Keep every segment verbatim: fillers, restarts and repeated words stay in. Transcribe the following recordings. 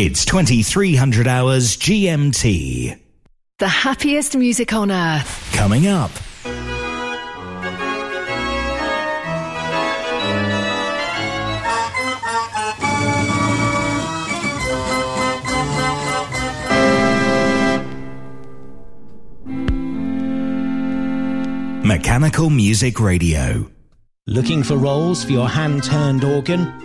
It's twenty-three hundred hours G M T. The happiest music on earth. Coming up. Mechanical Music Radio. Looking for rolls for your hand-turned organ?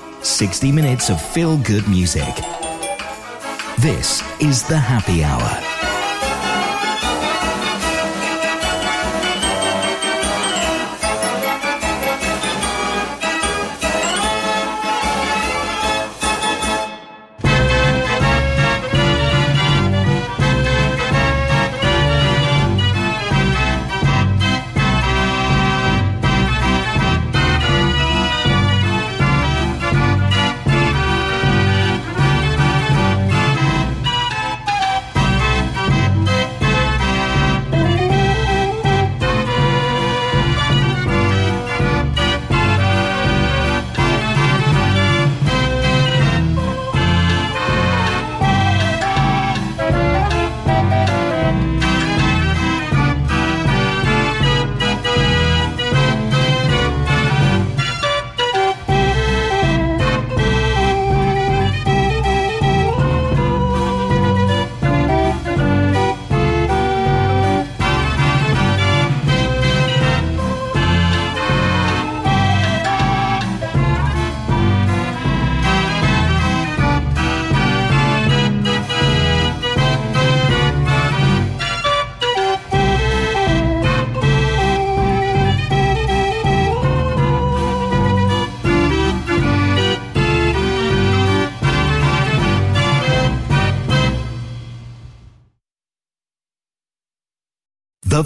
sixty minutes of feel-good music. This is The Happy Hour. The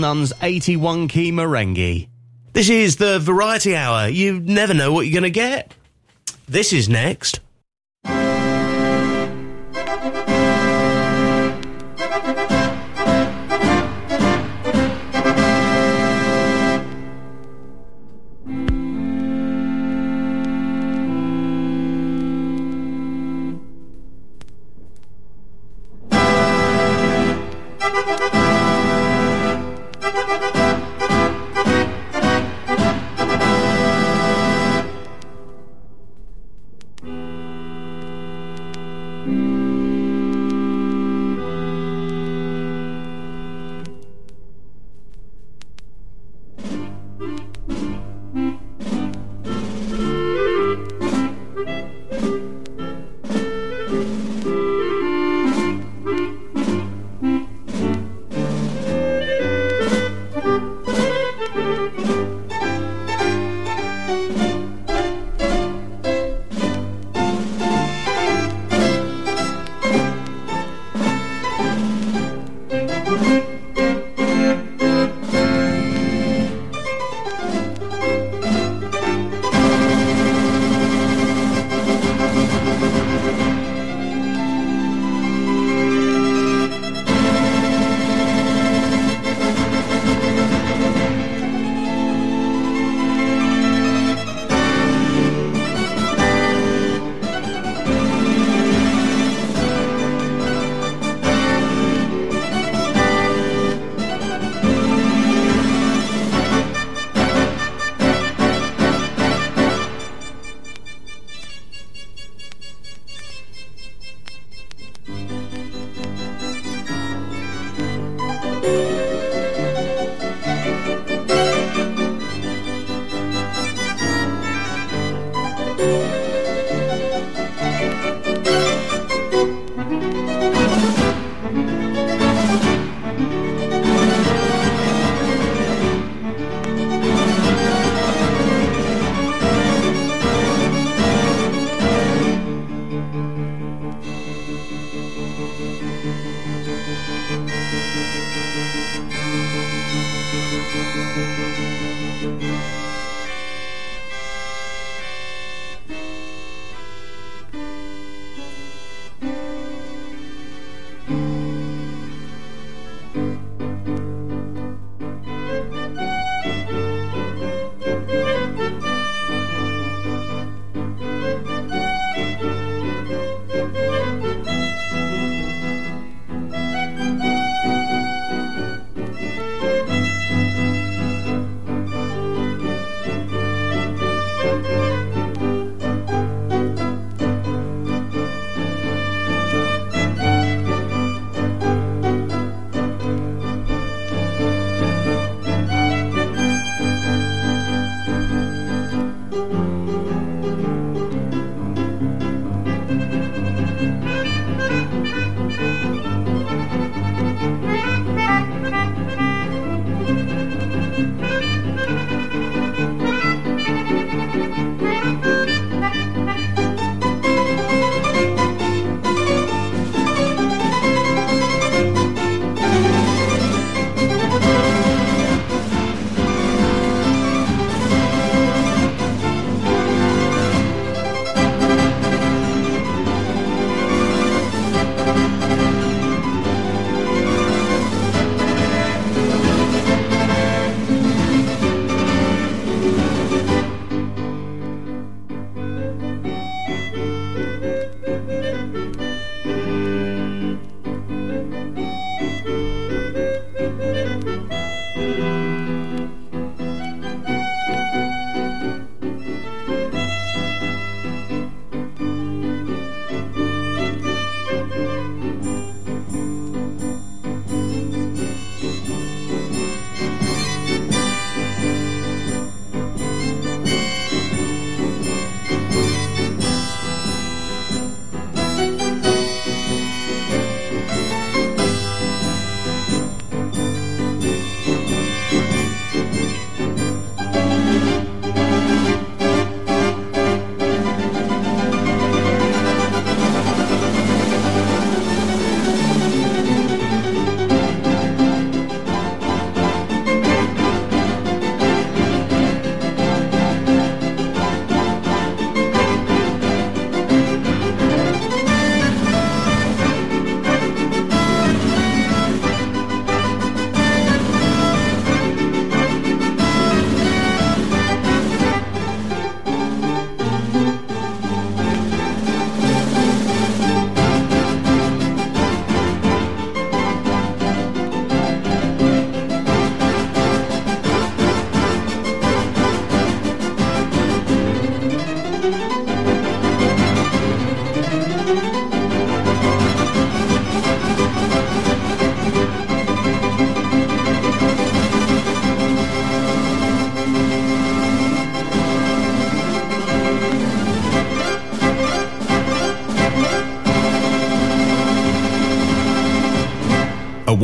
Nunn's eighty-one key merengue. This is the Variety Hour. You never know what you're going to get. This is next.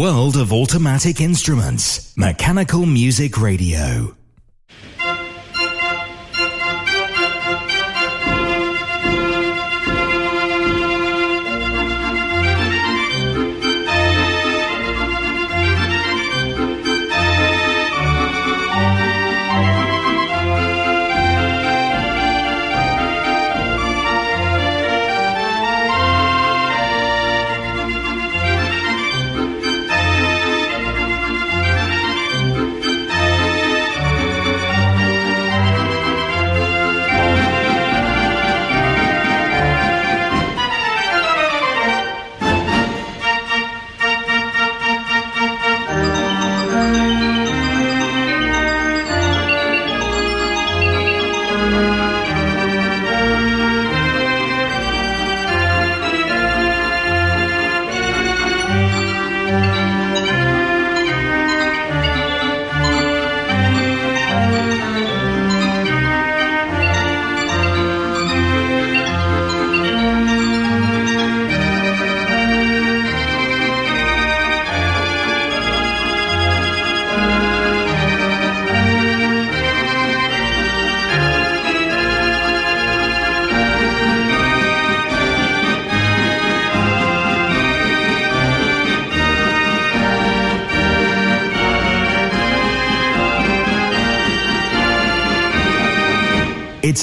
world of automatic instruments. Mechanical Music Radio. It's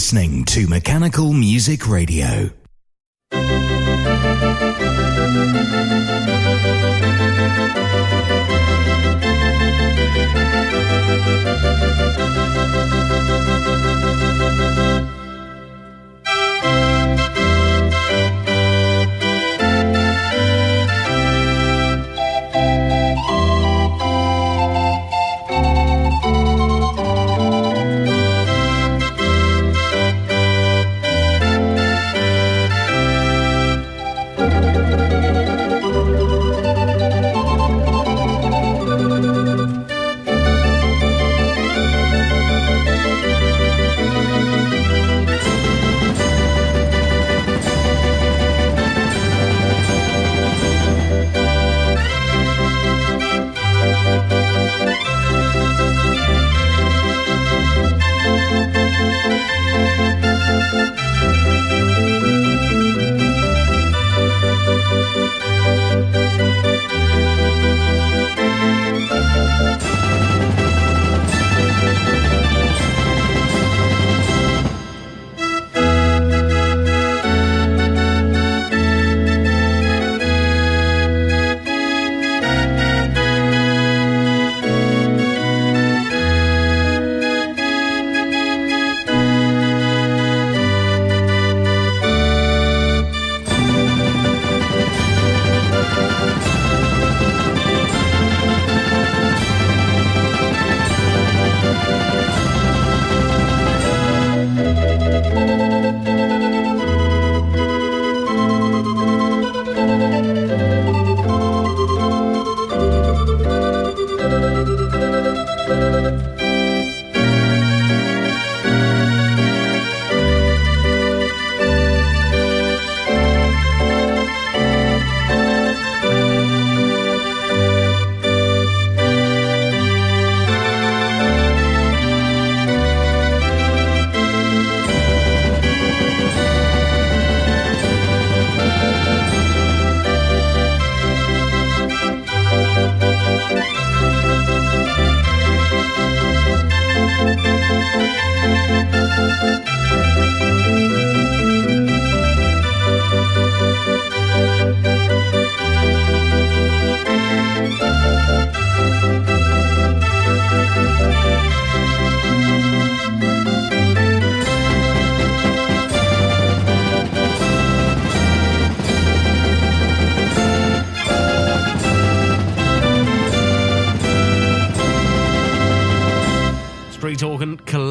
Listening to Mechanical Music Radio.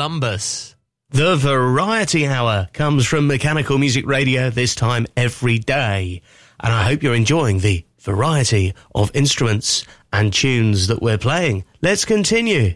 Columbus. The Variety Hour comes from Mechanical Music Radio, this time every day. And I hope you're enjoying the variety of instruments and tunes that we're playing. Let's continue.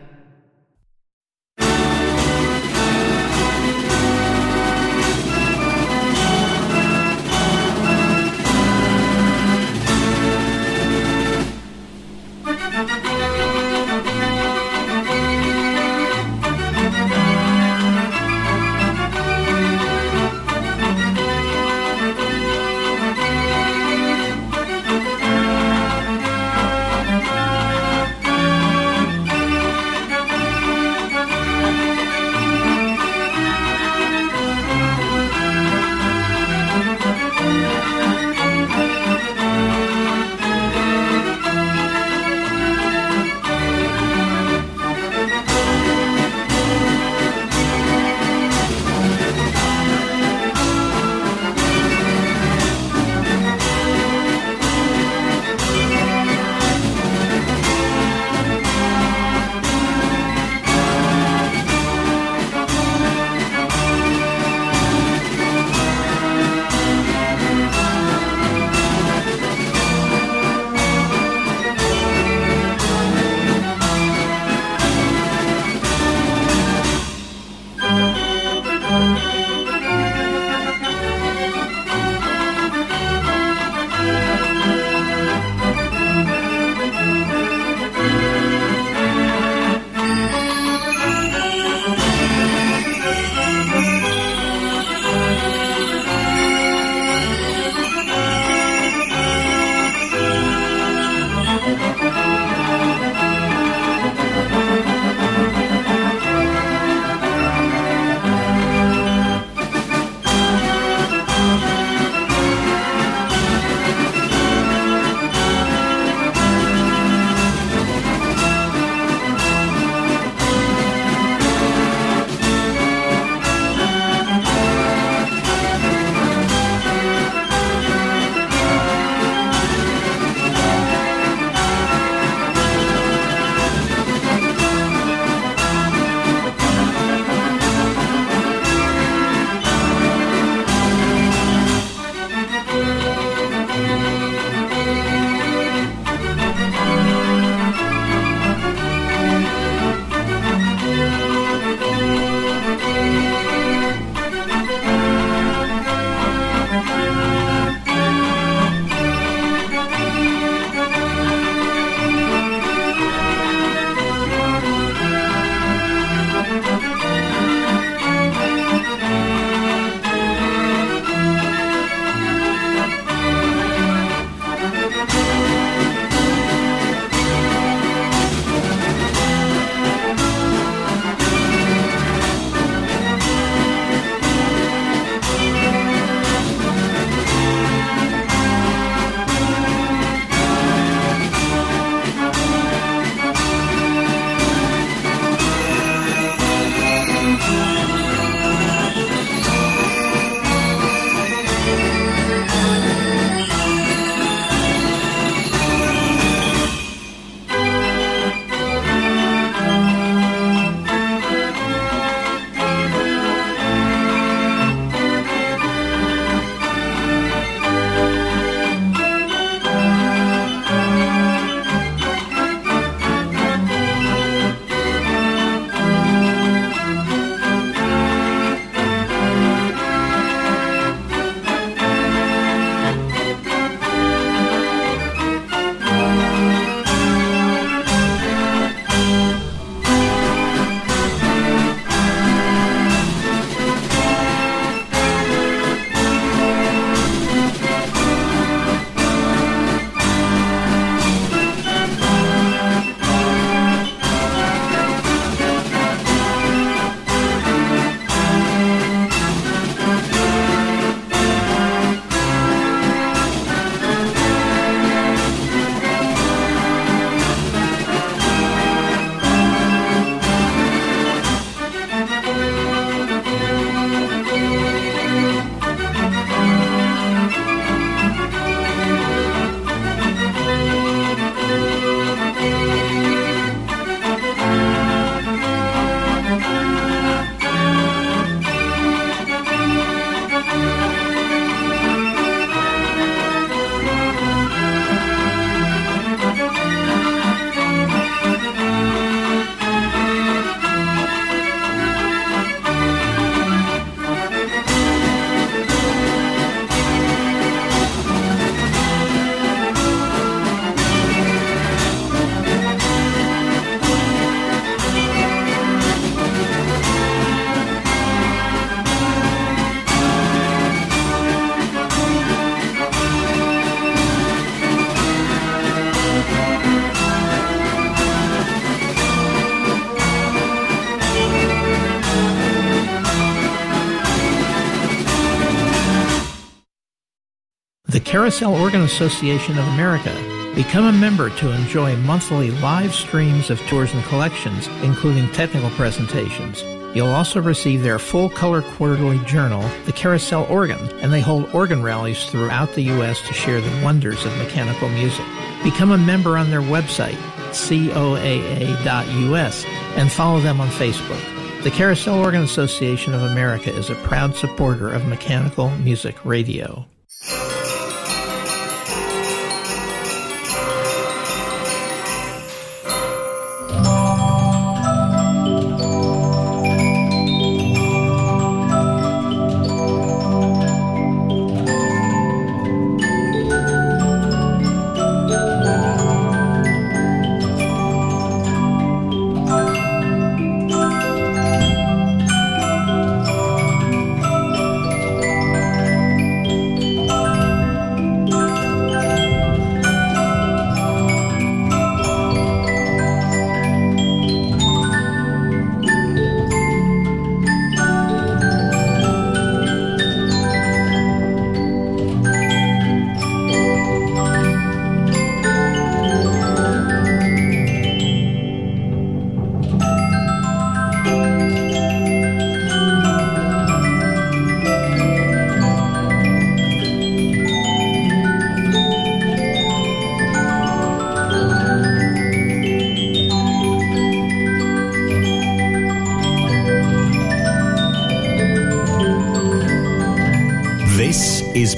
Carousel Organ Association of America. Become a member to enjoy monthly live streams of tours and collections, including technical presentations. You'll also receive their full-color quarterly journal, The Carousel Organ, and they hold organ rallies throughout the U S to share the wonders of mechanical music. Become a member on their website, C O A A dot U S, and follow them on Facebook. The Carousel Organ Association of America is a proud supporter of Mechanical Music Radio. Is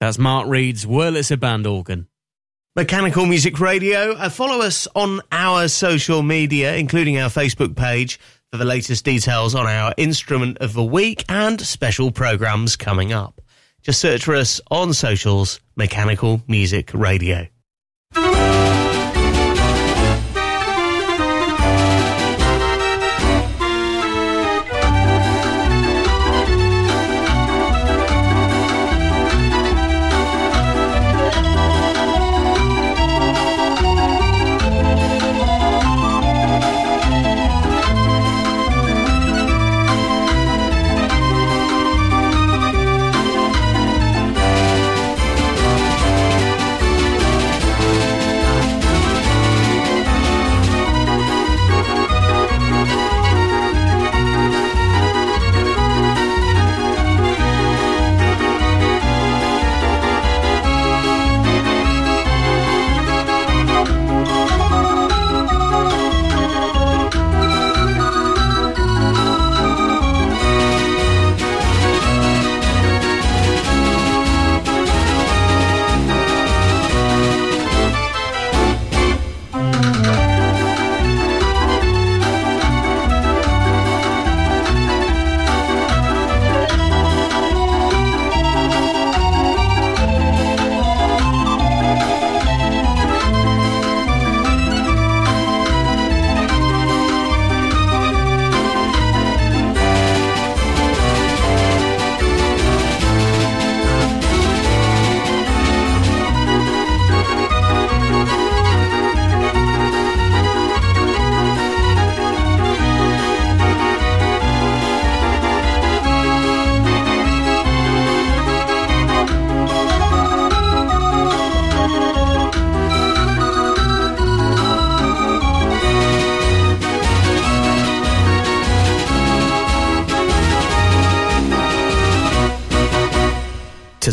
That's Mark Reed's Wurlitzer Band Organ. Mechanical Music Radio. Uh, follow us on our social media, including our Facebook page, for the latest details on our instrument of the week and special programmes coming up. Just search for us on socials, Mechanical Music Radio. To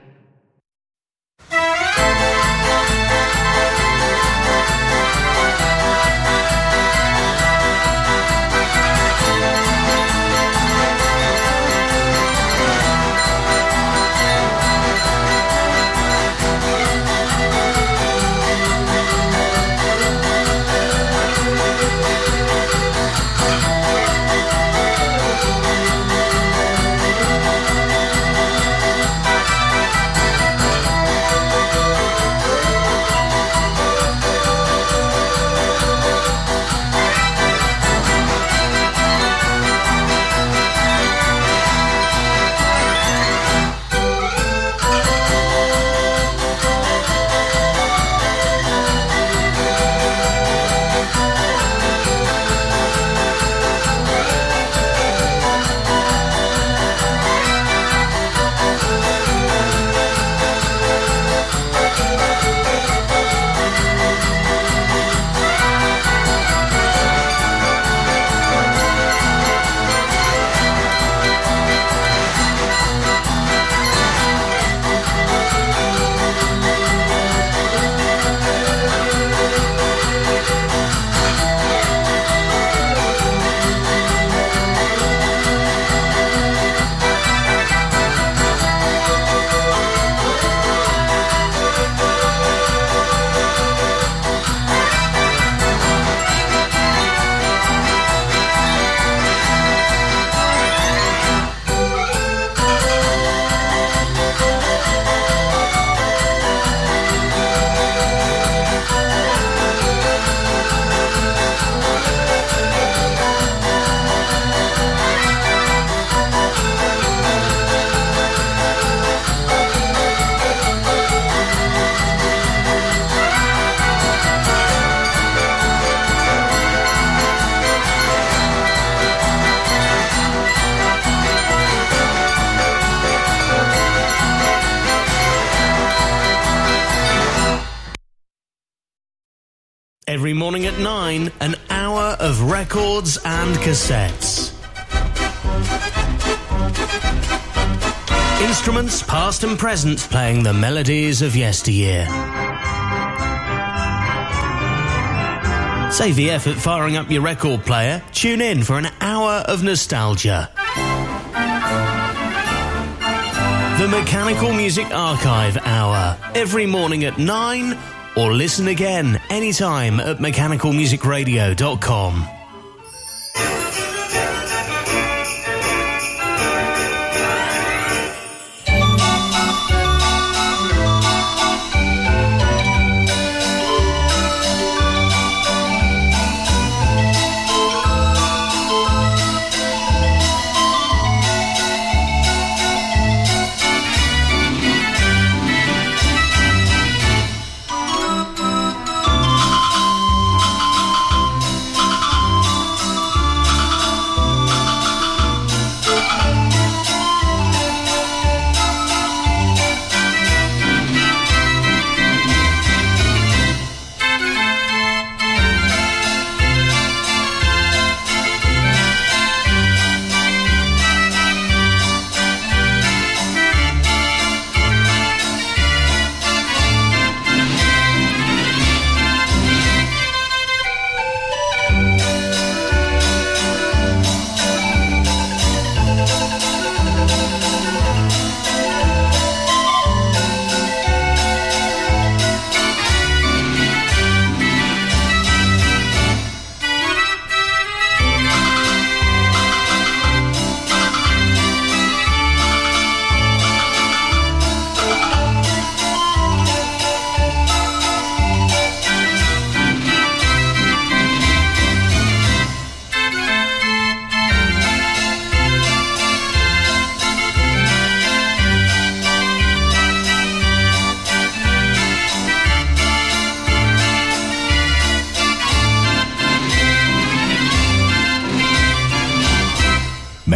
every morning at nine, an hour of records and cassettes. Instruments past and present playing the melodies of yesteryear. Save the effort firing up your record player. Tune in for an hour of nostalgia. The Mechanical Music Archive Hour, every morning at nine, or listen again anytime at mechanical music radio dot com.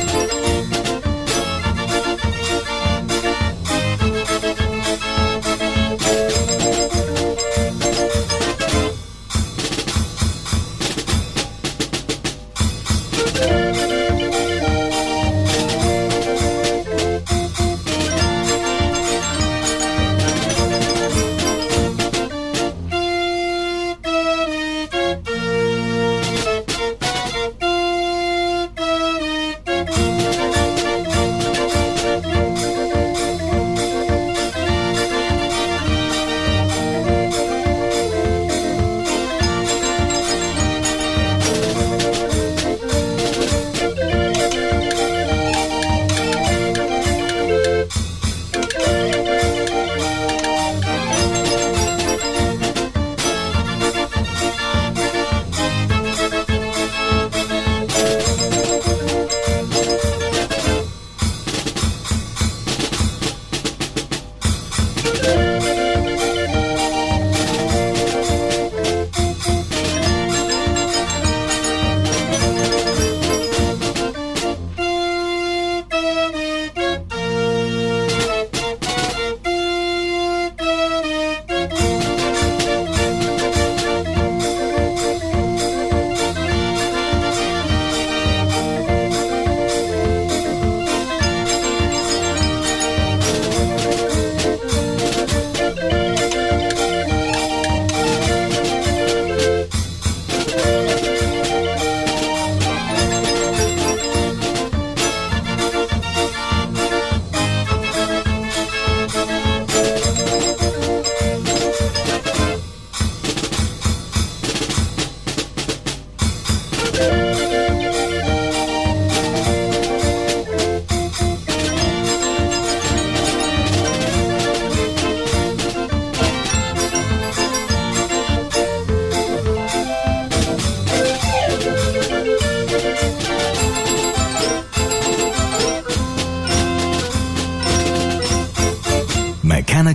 We'll be right back.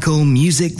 Mechanical Music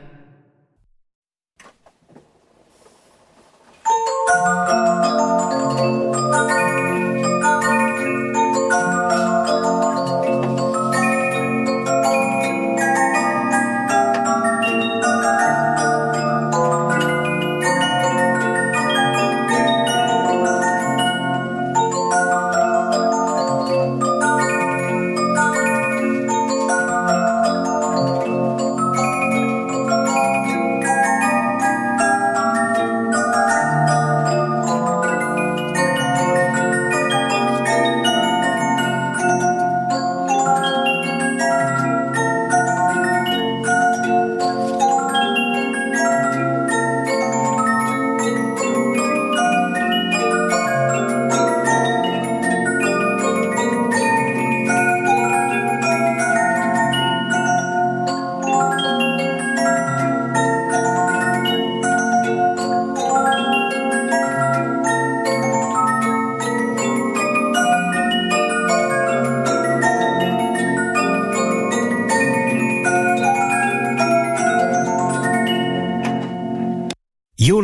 You're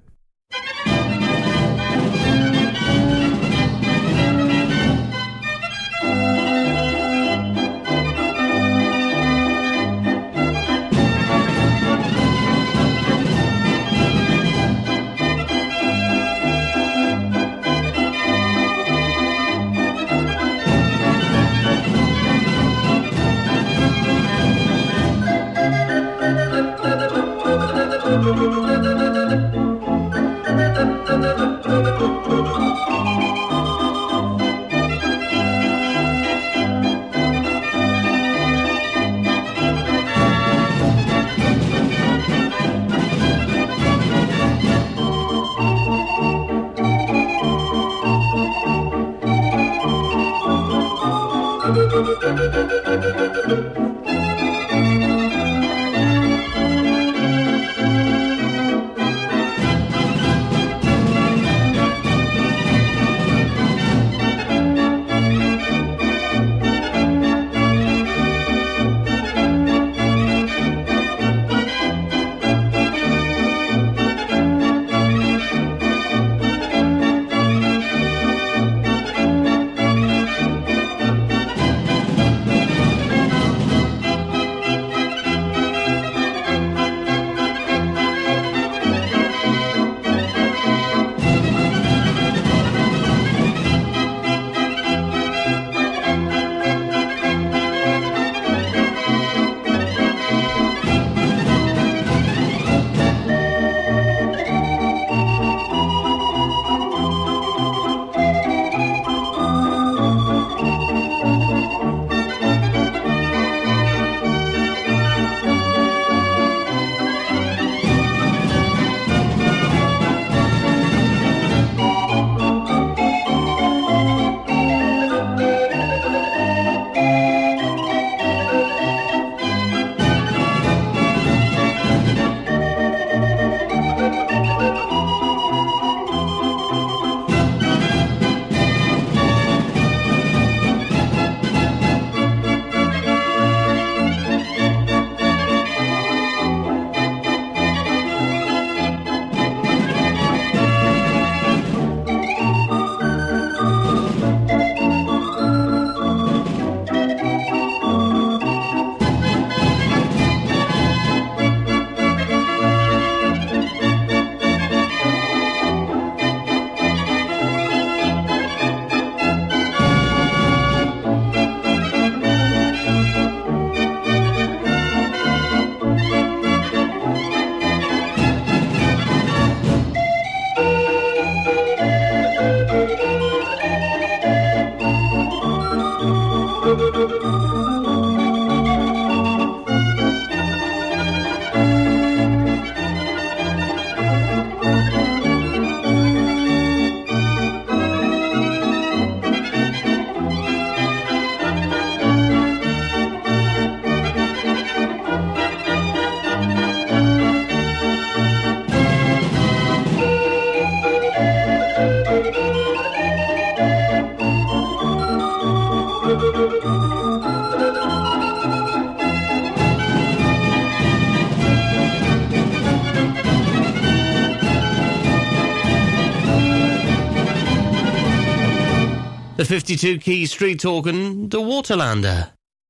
fifty-two key street organ, The Waterlander.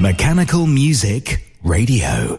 Mechanical Music Radio.